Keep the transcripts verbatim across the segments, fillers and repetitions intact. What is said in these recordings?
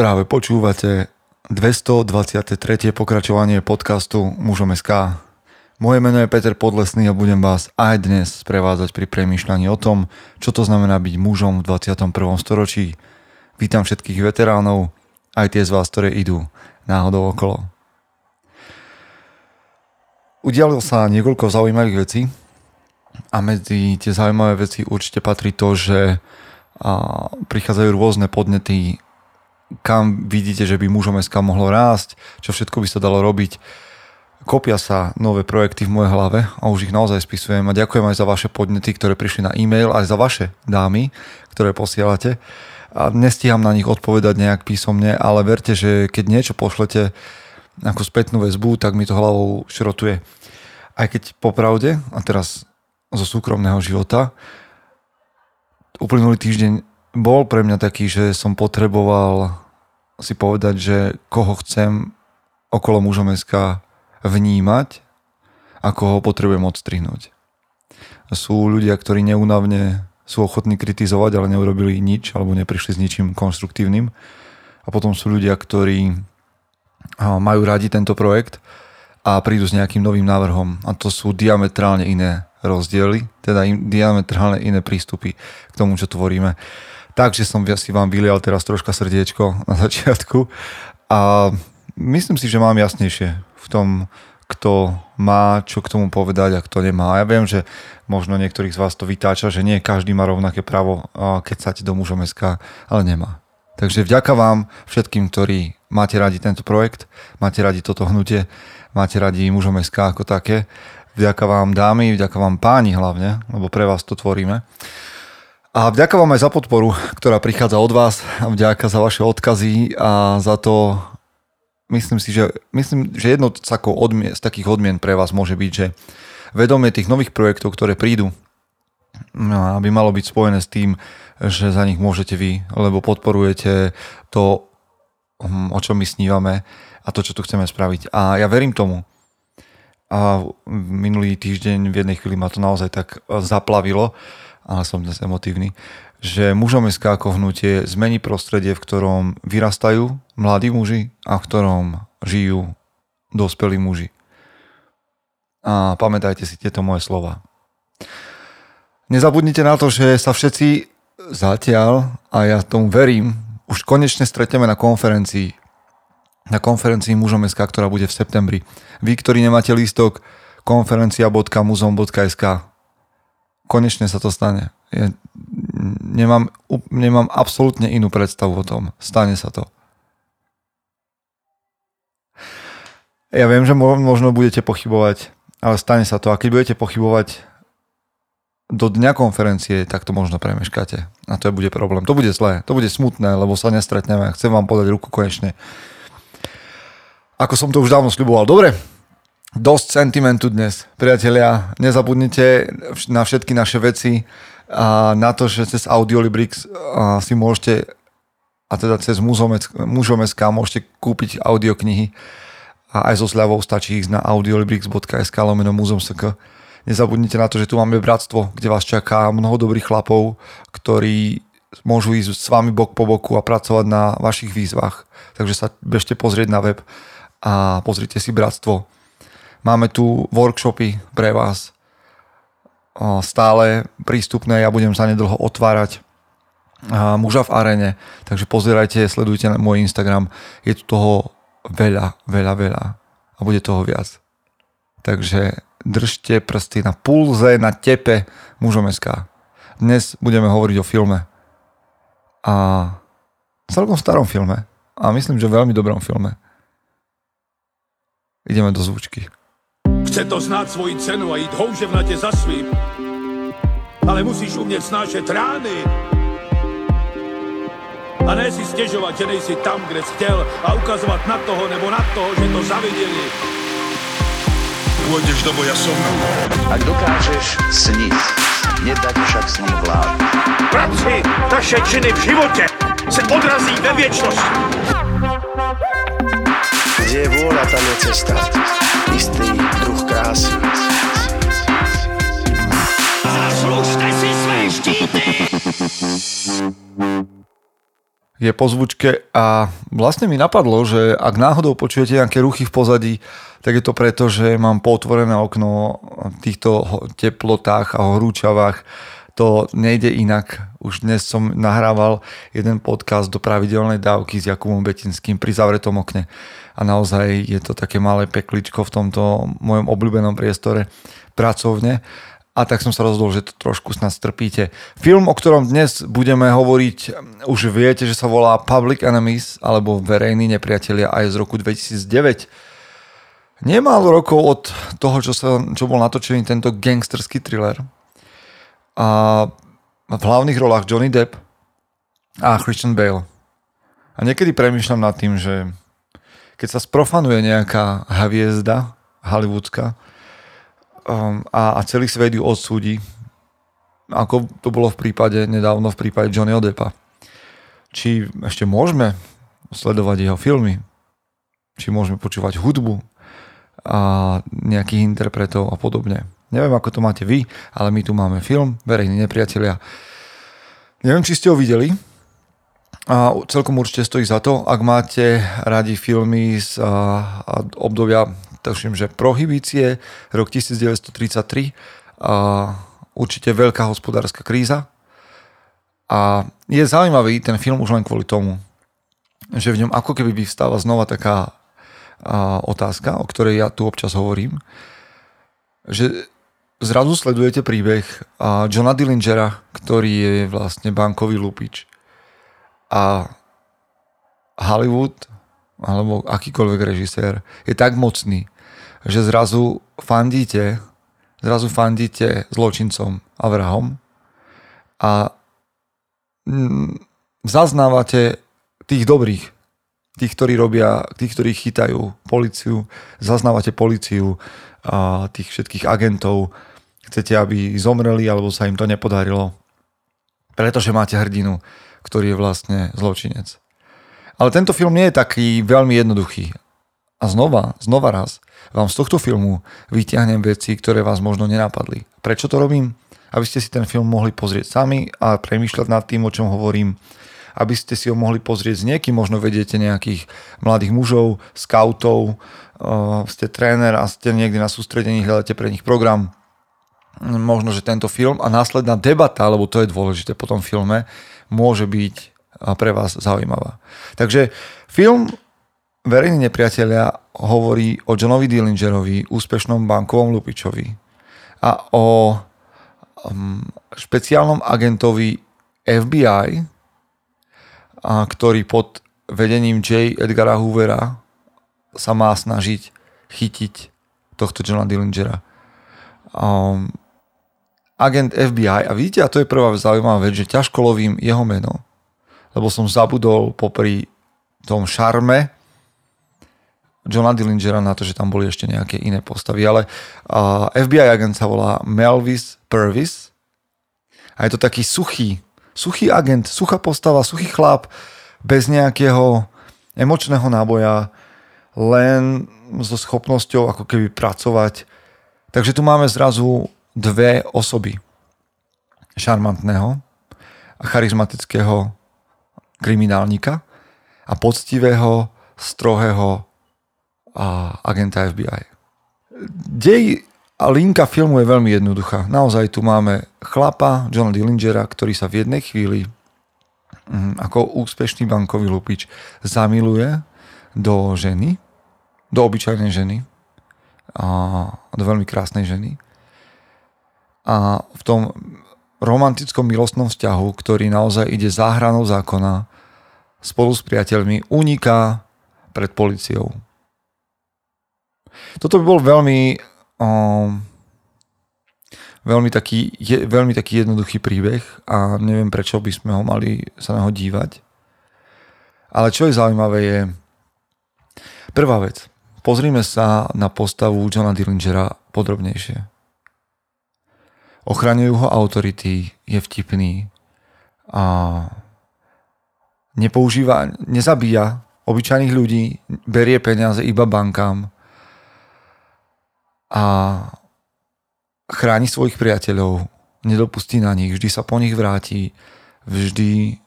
Práve počúvate dvestodvadsiate tretie pokračovanie podcastu Mužom bodka es ká. Moje meno je Peter Podlesný a budem vás aj dnes prevázať pri premýšľaní o tom, čo to znamená byť mužom v dvadsiatom prvom storočí. Vítam všetkých veteránov, aj tie z vás, ktoré idú náhodou okolo. Udialo sa niekoľko zaujímavých vecí a medzi tie zaujímavé veci určite patrí to, že prichádzajú rôzne podnety, kam vidíte, že by Mužom bodka es ká mohlo rásť, čo všetko by sa dalo robiť. Kopia sa nové projekty v mojej hlave a už ich naozaj spisujem a ďakujem aj za vaše podnety, ktoré prišli na e-mail, aj za vaše dámy, ktoré posielate. A nestíham na nich odpovedať nejak písomne, ale verte, že keď niečo pošlete ako spätnú väzbu, tak mi to hlavou šrotuje. Aj keď popravde, a teraz zo súkromného života, uplynulý týždeň bol pre mňa taký, že som potreboval si povedať, že koho chcem okolo Mužom bodka es ká vnímať a koho potrebujem odstrihnúť. Sú ľudia, ktorí neúnavne sú ochotní kritizovať, ale neurobili nič alebo neprišli s ničím konštruktívnym. A potom sú ľudia, ktorí majú radi tento projekt a prídu s nejakým novým návrhom. A to sú diametrálne iné rozdiely, teda diametrálne iné prístupy k tomu, čo tvoríme. Takže som si vám vylial teraz troška srdiečko na začiatku a myslím si, že mám jasnejšie v tom, kto má čo k tomu povedať a kto nemá. Ja viem, že možno niektorých z vás to vytáča, že nie každý má rovnaké právo kecať do Mužom bodka es ká, ale nemá. Takže vďaka vám všetkým, ktorí máte radi tento projekt, máte radi toto hnutie, máte radi Mužom bodka es ká ako také. Vďaka vám dámy, vďaka vám páni hlavne, lebo pre vás to tvoríme. A vďaka vám aj za podporu, ktorá prichádza od vás, a vďaka za vaše odkazy a za to, myslím si, že, myslím, že jedno z takých odmien pre vás môže byť, že vedomie tých nových projektov, ktoré prídu, aby malo byť spojené s tým, že za nich môžete vy, lebo podporujete to, o čom my snívame a to, čo tu chceme spraviť. A ja verím tomu. A minulý týždeň v jednej chvíli ma to naozaj tak zaplavilo, ale som dnes emotívny, že Mužom bodka es ká ako hnutie zmení prostredie, v ktorom vyrastajú mladí muži a v ktorom žijú dospelí muži. A pamätajte si tieto moje slova. Nezabudnite na to, že sa všetci zatiaľ, a ja tomu verím, už konečne stretneme na konferencii. Na konferencii Mužom bodka es ká, ktorá bude v septembri. Vy, ktorí nemáte lístok, konferencia bodka muzom bodka es ká. Konečne sa to stane. Ja nemám, nemám absolútne inú predstavu o tom. Stane sa to. Ja viem, že možno budete pochybovať, ale stane sa to. A keď budete pochybovať do dňa konferencie, tak to možno premeškáte. A to bude problém. To bude zlé. To bude smutné, lebo sa nestretneme. Chcem vám podať ruku konečne. Ako som to už dávno sľuboval. Dobre, dosť sentimentu dnes. Priatelia, nezabudnite na všetky naše veci a na to, že cez Audiolibrix si môžete, a teda cez Mužom bodka es ká môžete kúpiť audioknihy a aj so sľavou stačí ísť na audiolibrix bodka es ká lomeno Mužom bodka es ká. Nezabudnite na to, že tu máme bratstvo, kde vás čaká mnoho dobrých chlapov, ktorí môžu ísť s vami bok po boku a pracovať na vašich výzvach. Takže sa bežte pozrieť na web a pozrite si bratstvo. Máme tu workshopy pre vás stále prístupné, ja budem za nedlho otvárať Muža v aréne, takže pozerajte, sledujte na môj Instagram, je tu toho veľa, veľa, veľa a bude toho viac. Takže držte prsty na pulze, na tepe Mužom bodka es ká. Dnes budeme hovoriť o filme a celkom starom filme a myslím, že veľmi dobrom filme. Ideme do zvučky. Chce to znát svoji cenu a jít houževnatě za svým. Ale musíš umět snášet rány. A ne si stěžovat, že nejsi tam, kde jsi chtěl a ukazovat na toho nebo na toho, že to zaviděli. Pôjdeš do boja som. Ak dokážeš sniť, nedať však sní vlád. Práci taše činy v životě se odrazí ve věčnosti. Kde je vôľa, tam je cesta. Istý druh krásy. Zaslužte si své štíty! je po zvučke a vlastne mi napadlo, že ak náhodou počujete nejaké ruchy v pozadí, tak je to preto, že mám potvorené okno v týchto teplotách a horúčavách. To nejde inak. Už dnes som nahrával jeden podcast do pravidelnej dávky s Jakubom Betinským pri zavretom okne. A naozaj je to také malé pekličko v tomto mojom obľúbenom priestore pracovne. A tak som sa rozhodol, že to trošku snad strpíte. Film, o ktorom dnes budeme hovoriť, už viete, že sa volá Public Enemies, alebo Verejní nepriatelia, a je z roku dvetisícdeväť. Nemálo rokov od toho, čo, sa, čo bol natočený tento gangsterský thriller. A v hlavných rolách Johnny Depp a Christian Bale. A niekedy premýšľam nad tým, že keď sa sprofanuje nejaká hviezda hollywoodská, a celý svet ju odsúdi, ako to bolo v prípade nedávno v prípade Johnnyho Deppa. Či ešte môžeme sledovať jeho filmy, či môžeme počúvať hudbu a nejakých interpretov a podobne. Neviem, ako to máte vy, ale my tu máme film Verejní nepriatelia. Neviem, či ste ho videli, a celkom určite stojí za to, ak máte radi filmy z obdobia, takže že prohibície, rok devätnásť tridsaťtri, a určite veľká hospodárska kríza. A je zaujímavý ten film už len kvôli tomu, že v ňom ako keby vyvstáva znova taká a, otázka, o ktorej ja tu občas hovorím, že zrazu sledujete príbeh a, Johna Dillingera, ktorý je vlastne bankový lupič. A Hollywood alebo akýkoľvek režisér je tak mocný, že zrazu fandíte, zrazu fandíte zločincom a vrahom a zaznávate tých dobrých, tých, ktorí robia, tých, ktorí chytajú políciu, zaznávate políciu a tých všetkých agentov, chcete, aby zomreli alebo sa im to nepodarilo, pretože máte hrdinu, ktorý je vlastne zločinec. Ale tento film nie je taký veľmi jednoduchý. A znova, znova raz vám z tohto filmu vytiahnem veci, ktoré vás možno nenapadli. Prečo to robím? Aby ste si ten film mohli pozrieť sami a premýšľať nad tým, o čom hovorím. Aby ste si ho mohli pozrieť s niekým, možno vediete nejakých mladých mužov, skautov, ste tréner a ste niekde na sústredení, hľadáte pre nich program. Možno, že tento film a následná debata, lebo to je dôležité po tom filme, môže byť a pre vás zaujímavá. Takže film Verejní nepriatelia hovorí o Johnovi Dillingerovi, úspešnom bankovom lupičovi, a o špeciálnom agentovi F B I, ktorý pod vedením J. Edgara Hoovera sa má snažiť chytiť tohto Johna Dillingera. Agent F B I, a vidíte, a to je prvá zaujímavá vec, že ťažko lovím jeho meno, lebo som zabudol popri tom šarme Johna Dillingera na to, že tam boli ešte nejaké iné postavy, ale uh, F B I agent sa volá Melvin Purvis a je to taký suchý, suchý agent, suchá postava, suchý chlap, bez nejakého emočného náboja, len so schopnosťou ako keby pracovať. Takže tu máme zrazu dve osoby. Šarmantného a charizmatického kriminálnika a poctivého, strohého a agenta F B I. Dej a linka filmu je veľmi jednoduchá. Naozaj tu máme chlapa, Johna Dillingera, ktorý sa v jednej chvíli ako úspešný bankový lupič zamiluje do ženy, do obyčajnej ženy, a do veľmi krásnej ženy. A v tom romantickom milostnom vzťahu, ktorý naozaj ide za hranou zákona, spolu s priateľmi uniká pred policiou. Toto by bol veľmi um, veľmi, taký, je, veľmi taký jednoduchý príbeh a neviem, prečo by sme ho mali sa na ho dívať. Ale čo je zaujímavé je prvá vec. Pozrime sa na postavu Johna Dillingera podrobnejšie. Ochraňujú ho autority, je vtipný a nepoužíva, nezabíja obyčajných ľudí, berie peniaze iba bankám a chráni svojich priateľov, nedopustí na nich, vždy sa po nich vráti, vždy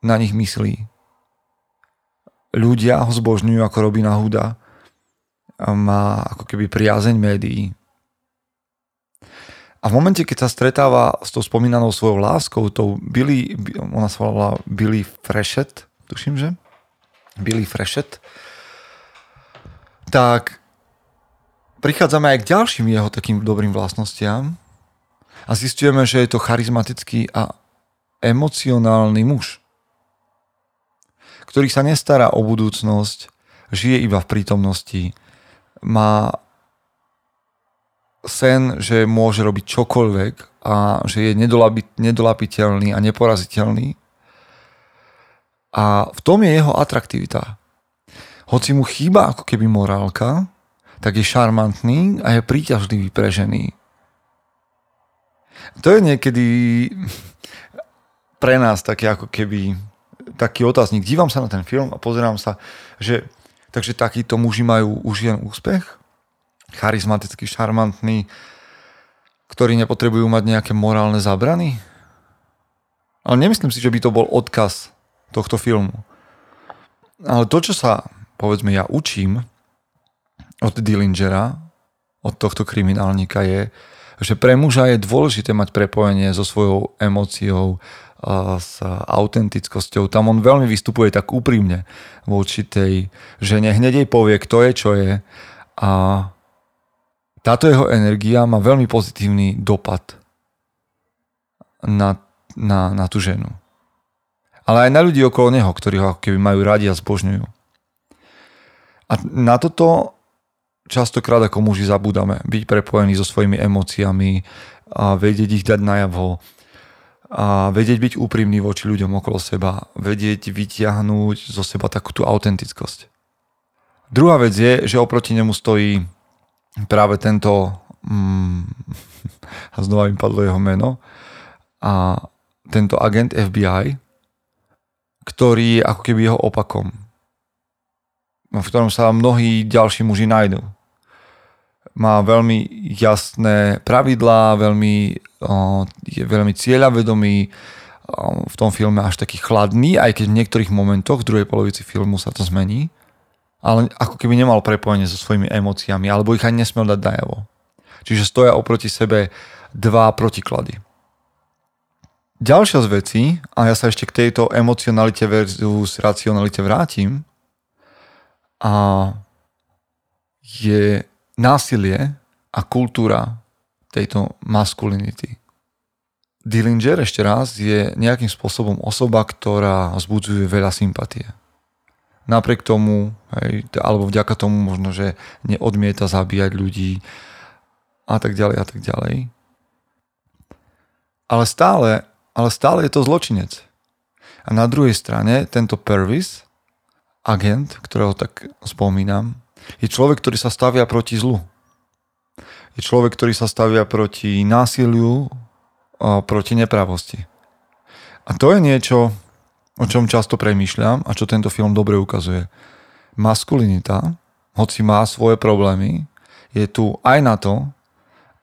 na nich myslí, ľudia ho zbožňujú ako Robina Hooda. Má ako keby priazeň médií. A v momente, keď sa stretáva s tou spomínanou svojou láskou, tou Billy, ona sa volala Billy Frechette, tuším, že? Billy Frechette, tak prichádzame aj k ďalším jeho takým dobrým vlastnostiam a zistujeme, že je to charizmatický a emocionálny muž, ktorý sa nestará o budúcnosť, žije iba v prítomnosti, má sen, že môže robiť čokoľvek a že je nedolapiteľný a neporaziteľný. A v tom je jeho atraktivita. Hoci mu chýba ako keby morálka, tak je šarmantný a je príťažlivý pre ženy. To je niekedy pre nás také ako keby taký otáznik. Dívam sa na ten film a pozerám sa, že takže takíto muži majú už len úspech, charizmatický, šarmantný, ktorí nepotrebujú mať nejaké morálne zábrany. Ale nemyslím si, že by to bol odkaz tohto filmu. Ale to, čo sa, povedzme, ja učím od Dillingera, od tohto kriminálnika je, že pre muža je dôležité mať prepojenie so svojou emóciou, s autentickosťou. Tam on veľmi vystupuje tak úprimne voči tej žene. Hneď jej povie, kto je, čo je. A táto jeho energia má veľmi pozitívny dopad na, na, na tú ženu. Ale aj na ľudí okolo neho, ktorí ho ako keby majú radi a zbožňujú. A na toto častokrát ako muži zabúdame. Byť prepojení so svojimi emóciami a vedieť ich dať najavo. A vedieť byť úprimný voči ľuďom okolo seba, vedieť vytiahnuť zo seba takú tú autentickosť. Druhá vec je, že oproti nemu stojí práve tento mm, a znova mi padlo jeho meno a tento agent F B I, ktorý je ako keby jeho opakom, v ktorom sa mnohí ďalší muži nájdú. Má veľmi jasné pravidlá, veľmi je veľmi cieľavedomý, v tom filme až taký chladný, aj keď v niektorých momentoch v druhej polovici filmu sa to zmení, ale ako keby nemal prepojenie so svojimi emóciami, alebo ich ani nesmel dať najavo. Čiže stoja oproti sebe dva protiklady. Ďalšia z vecí, a ja sa ešte k tejto emocionalite versus racionalite vrátim, a je násilie a kultúra tejto maskulinity. Dillinger ešte raz je nejakým spôsobom osoba, ktorá vzbudzuje veľa sympatie. Napriek tomu, hej, alebo vďaka tomu možno, že neodmieta zabíjať ľudí a tak ďalej a tak ďalej. Ale stále, ale stále je to zločinec. A na druhej strane tento Purvis, agent, ktorého tak spomínam, je človek, ktorý sa stavia proti zlu. Je človek, ktorý sa stavia proti násiliu, proti nepravosti. A to je niečo, o čom často premýšľam a čo tento film dobre ukazuje. Maskulinita, hoci má svoje problémy, je tu aj na to,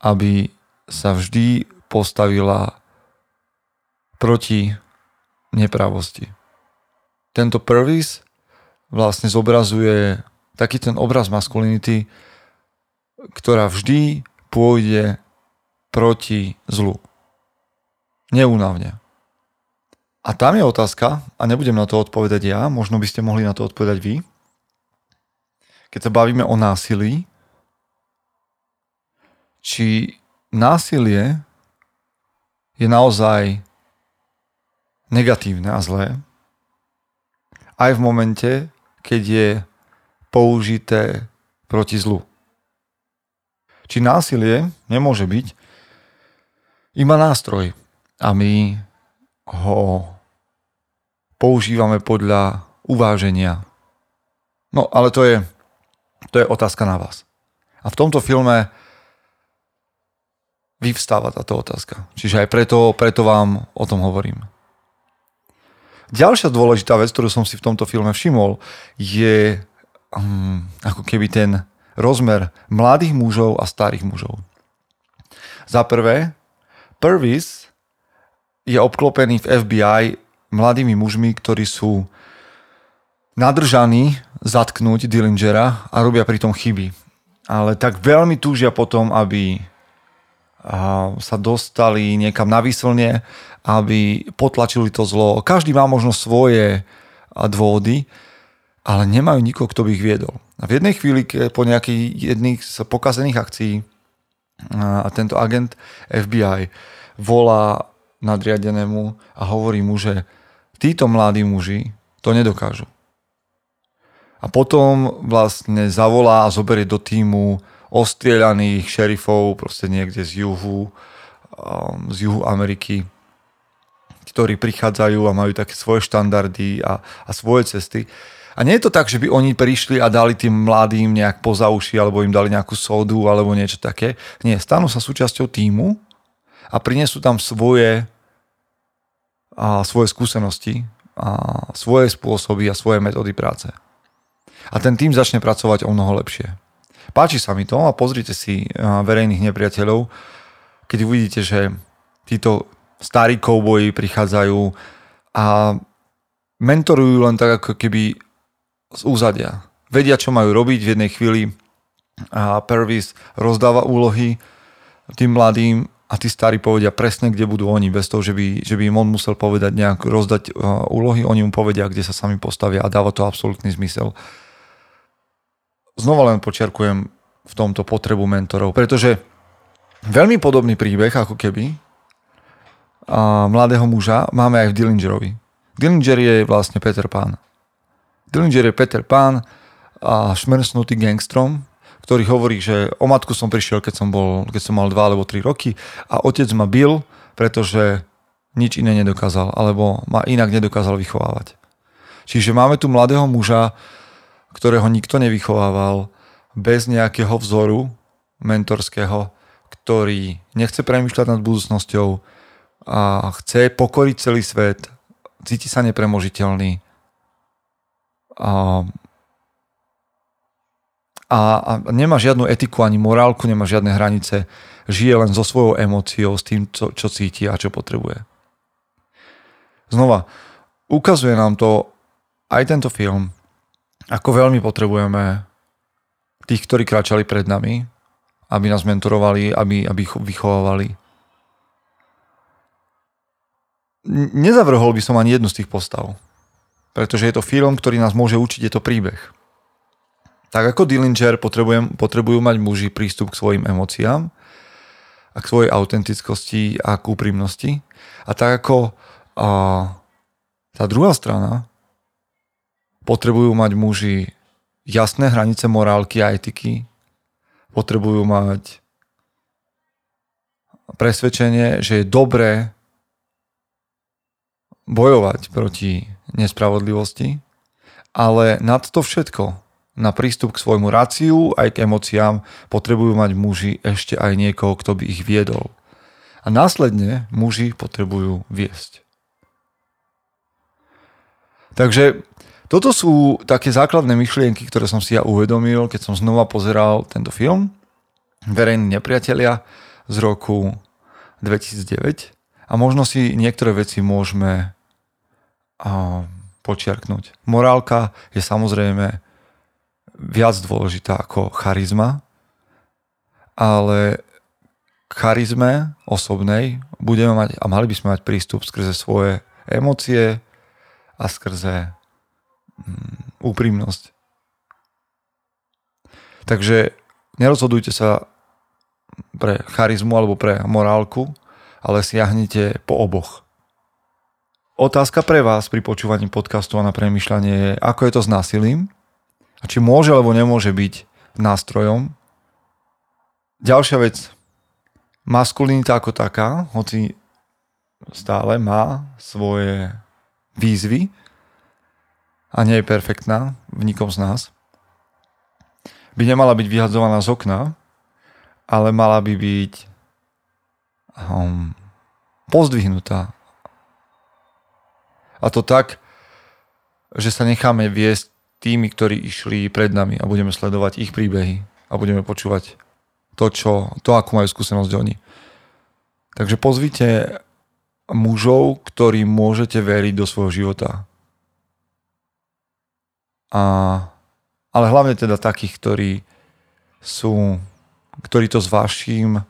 aby sa vždy postavila proti nepravosti. Tento Purvis vlastne zobrazuje taký ten obraz maskulinity, ktorá vždy pôjde proti zlu. Neúnavne. A tam je otázka, a nebudem na to odpovedať ja, možno by ste mohli na to odpovedať vy. Keď sa bavíme o násilí, či násilie je naozaj negatívne a zlé, aj v momente, keď je použité proti zlu. Či násilie nemôže byť iba nástroj a my ho používame podľa uváženia. No ale to je, to je otázka na vás. A v tomto filme vyvstáva táto otázka. Čiže aj preto, preto vám o tom hovorím. Ďalšia dôležitá vec, ktorú som si v tomto filme všimol, je hm, ako keby ten rozmer mladých mužov a starých mužov. Za prvé, Purvis je obklopený v F B I mladými mužmi, ktorí sú nadržaní zatknúť Dillingera a robia pri tom chyby. Ale tak veľmi túžia potom, aby sa dostali niekam na výslnie, aby potlačili to zlo. Každý má možno svoje dôvody, ale nemajú nikoho, kto by ich viedol. A v jednej chvíli, po nejakých jedných z pokazených akcií, a tento agent F B I volá nadriadenému a hovorí mu, že títo mladí muži to nedokážu. A potom vlastne zavolá a zoberie do tímu ostrieľaných šerifov proste niekde z juhu, z juhu Ameriky, ktorí prichádzajú a majú také svoje štandardy a, a svoje cesty. A nie je to tak, že by oni prišli a dali tým mladým nejak poza uši, alebo im dali nejakú sodu, alebo niečo také. Nie, stanú sa súčasťou tímu a prinesú tam svoje, a svoje skúsenosti, a svoje spôsoby a svoje metódy práce. A ten tím začne pracovať o mnoho lepšie. Páči sa mi to a pozrite si Verejných nepriateľov, keď uvidíte, že títo starí kouboji prichádzajú a mentorujú len tak, ako keby z úzadia. Vedia, čo majú robiť. V jednej chvíli a Purvis rozdáva úlohy tým mladým a tí starí povedia presne, kde budú oni, bez toho, že by, že by im on musel povedať nejak, rozdať uh, úlohy. Oni mu povedia, kde sa sami postavia a dáva to absolútny zmysel. Znova len počiarkujem v tomto potrebu mentorov, pretože veľmi podobný príbeh, ako keby uh, mladého muža máme aj v Dillingerovi. Dillinger je vlastne Peter Pan. Dillinger je Peter Pan a šmrsnutý gangstrom, ktorý hovorí, že o matku som prišiel, keď som, bol, keď som mal dva alebo tri roky a otec ma bil, pretože nič iné nedokázal, alebo ma inak nedokázal vychovávať. Čiže máme tu mladého muža, ktorého nikto nevychovával, bez nejakého vzoru mentorského, ktorý nechce premýšľať nad budúcnosťou a chce pokoriť celý svet, cíti sa nepremožiteľný, A, a, a nemá žiadnu etiku ani morálku, nemá žiadne hranice, žije len so svojou emóciou, s tým, čo, čo cíti a čo potrebuje. Znova, ukazuje nám to aj tento film, ako veľmi potrebujeme tých, ktorí kráčali pred nami, aby nás mentorovali, aby, aby ich vychovávali. Nezavrhol by som ani jednu z tých postav. Pretože je to film, ktorý nás môže učiť, je to príbeh. Tak ako Dillinger potrebujú mať muži prístup k svojim emóciám a k svojej autentickosti a k úprimnosti. A tak ako a, tá druhá strana potrebujú mať muži jasné hranice morálky a etiky, potrebujú mať presvedčenie, že je dobré bojovať proti nespravodlivosti, ale nad to všetko, na prístup k svojmu raciu aj k emóciám potrebujú mať muži ešte aj niekoho, kto by ich viedol. A následne muži potrebujú viesť. Takže toto sú také základné myšlienky, ktoré som si ja uvedomil, keď som znova pozeral tento film Verejní nepriatelia z roku dvetisícdeväť a možno si niektoré veci môžeme a počiarknúť. Morálka je samozrejme viac dôležitá ako charizma, ale k charizme osobnej budeme mať a mali by sme mať prístup skrze svoje emócie a skrze úprimnosť. Takže nerozhodujte sa pre charizmu alebo pre morálku, ale siahnite po oboch. Otázka pre vás pri počúvaní podcastu a na premýšľanie je, ako je to s násilím a či môže alebo nemôže byť nástrojom. Ďalšia vec, maskulinita ako taká, hoci stále má svoje výzvy a nie je perfektná v nikom z nás, by nemala byť vyhadzovaná z okna, ale mala by byť um, pozdvihnutá. A to tak, že sa necháme viesť tými, ktorí išli pred nami a budeme sledovať ich príbehy a budeme počúvať to, čo, to akú majú skúsenosť oni. Takže pozvite mužov, ktorým môžete veriť do svojho života. A, ale hlavne teda takých, ktorí sú, ktorí to s vaším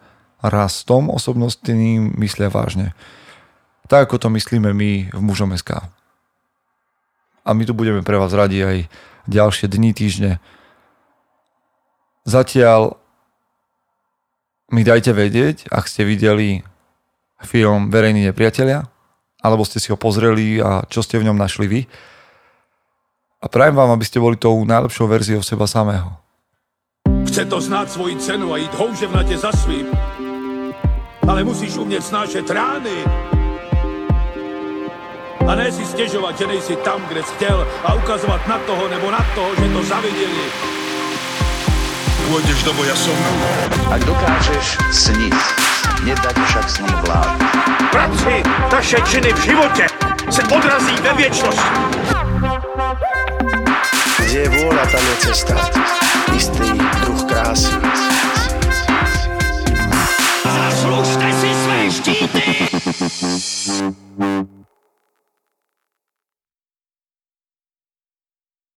rastom osobnostným myslia vážne. Tak ako to myslíme my v mužom bodka es ká. A my tu budeme pre vás radi aj ďalšie dni, týždne. Zatiaľ mi dajte vedieť, ak ste videli film Verejní nepriatelia, alebo ste si ho pozreli a čo ste v ňom našli vy. A prajem vám, aby ste boli tou najlepšou verziou seba samého. Chce to znáť svoji cenu a íť houževnate za svým, ale musíš umieť snášať rány. A ne si stěžovat, že nejsi tam, kde jsi chtěl, a ukazovat na toho nebo na toho, že to zaviděli. Pôjdeš do boja som. Ak dokážeš sniť, nedať však snom vládu. Práci taše činy v živote se odrazí ve viečnosti. Kde je vôľa, tam je cesta. Istý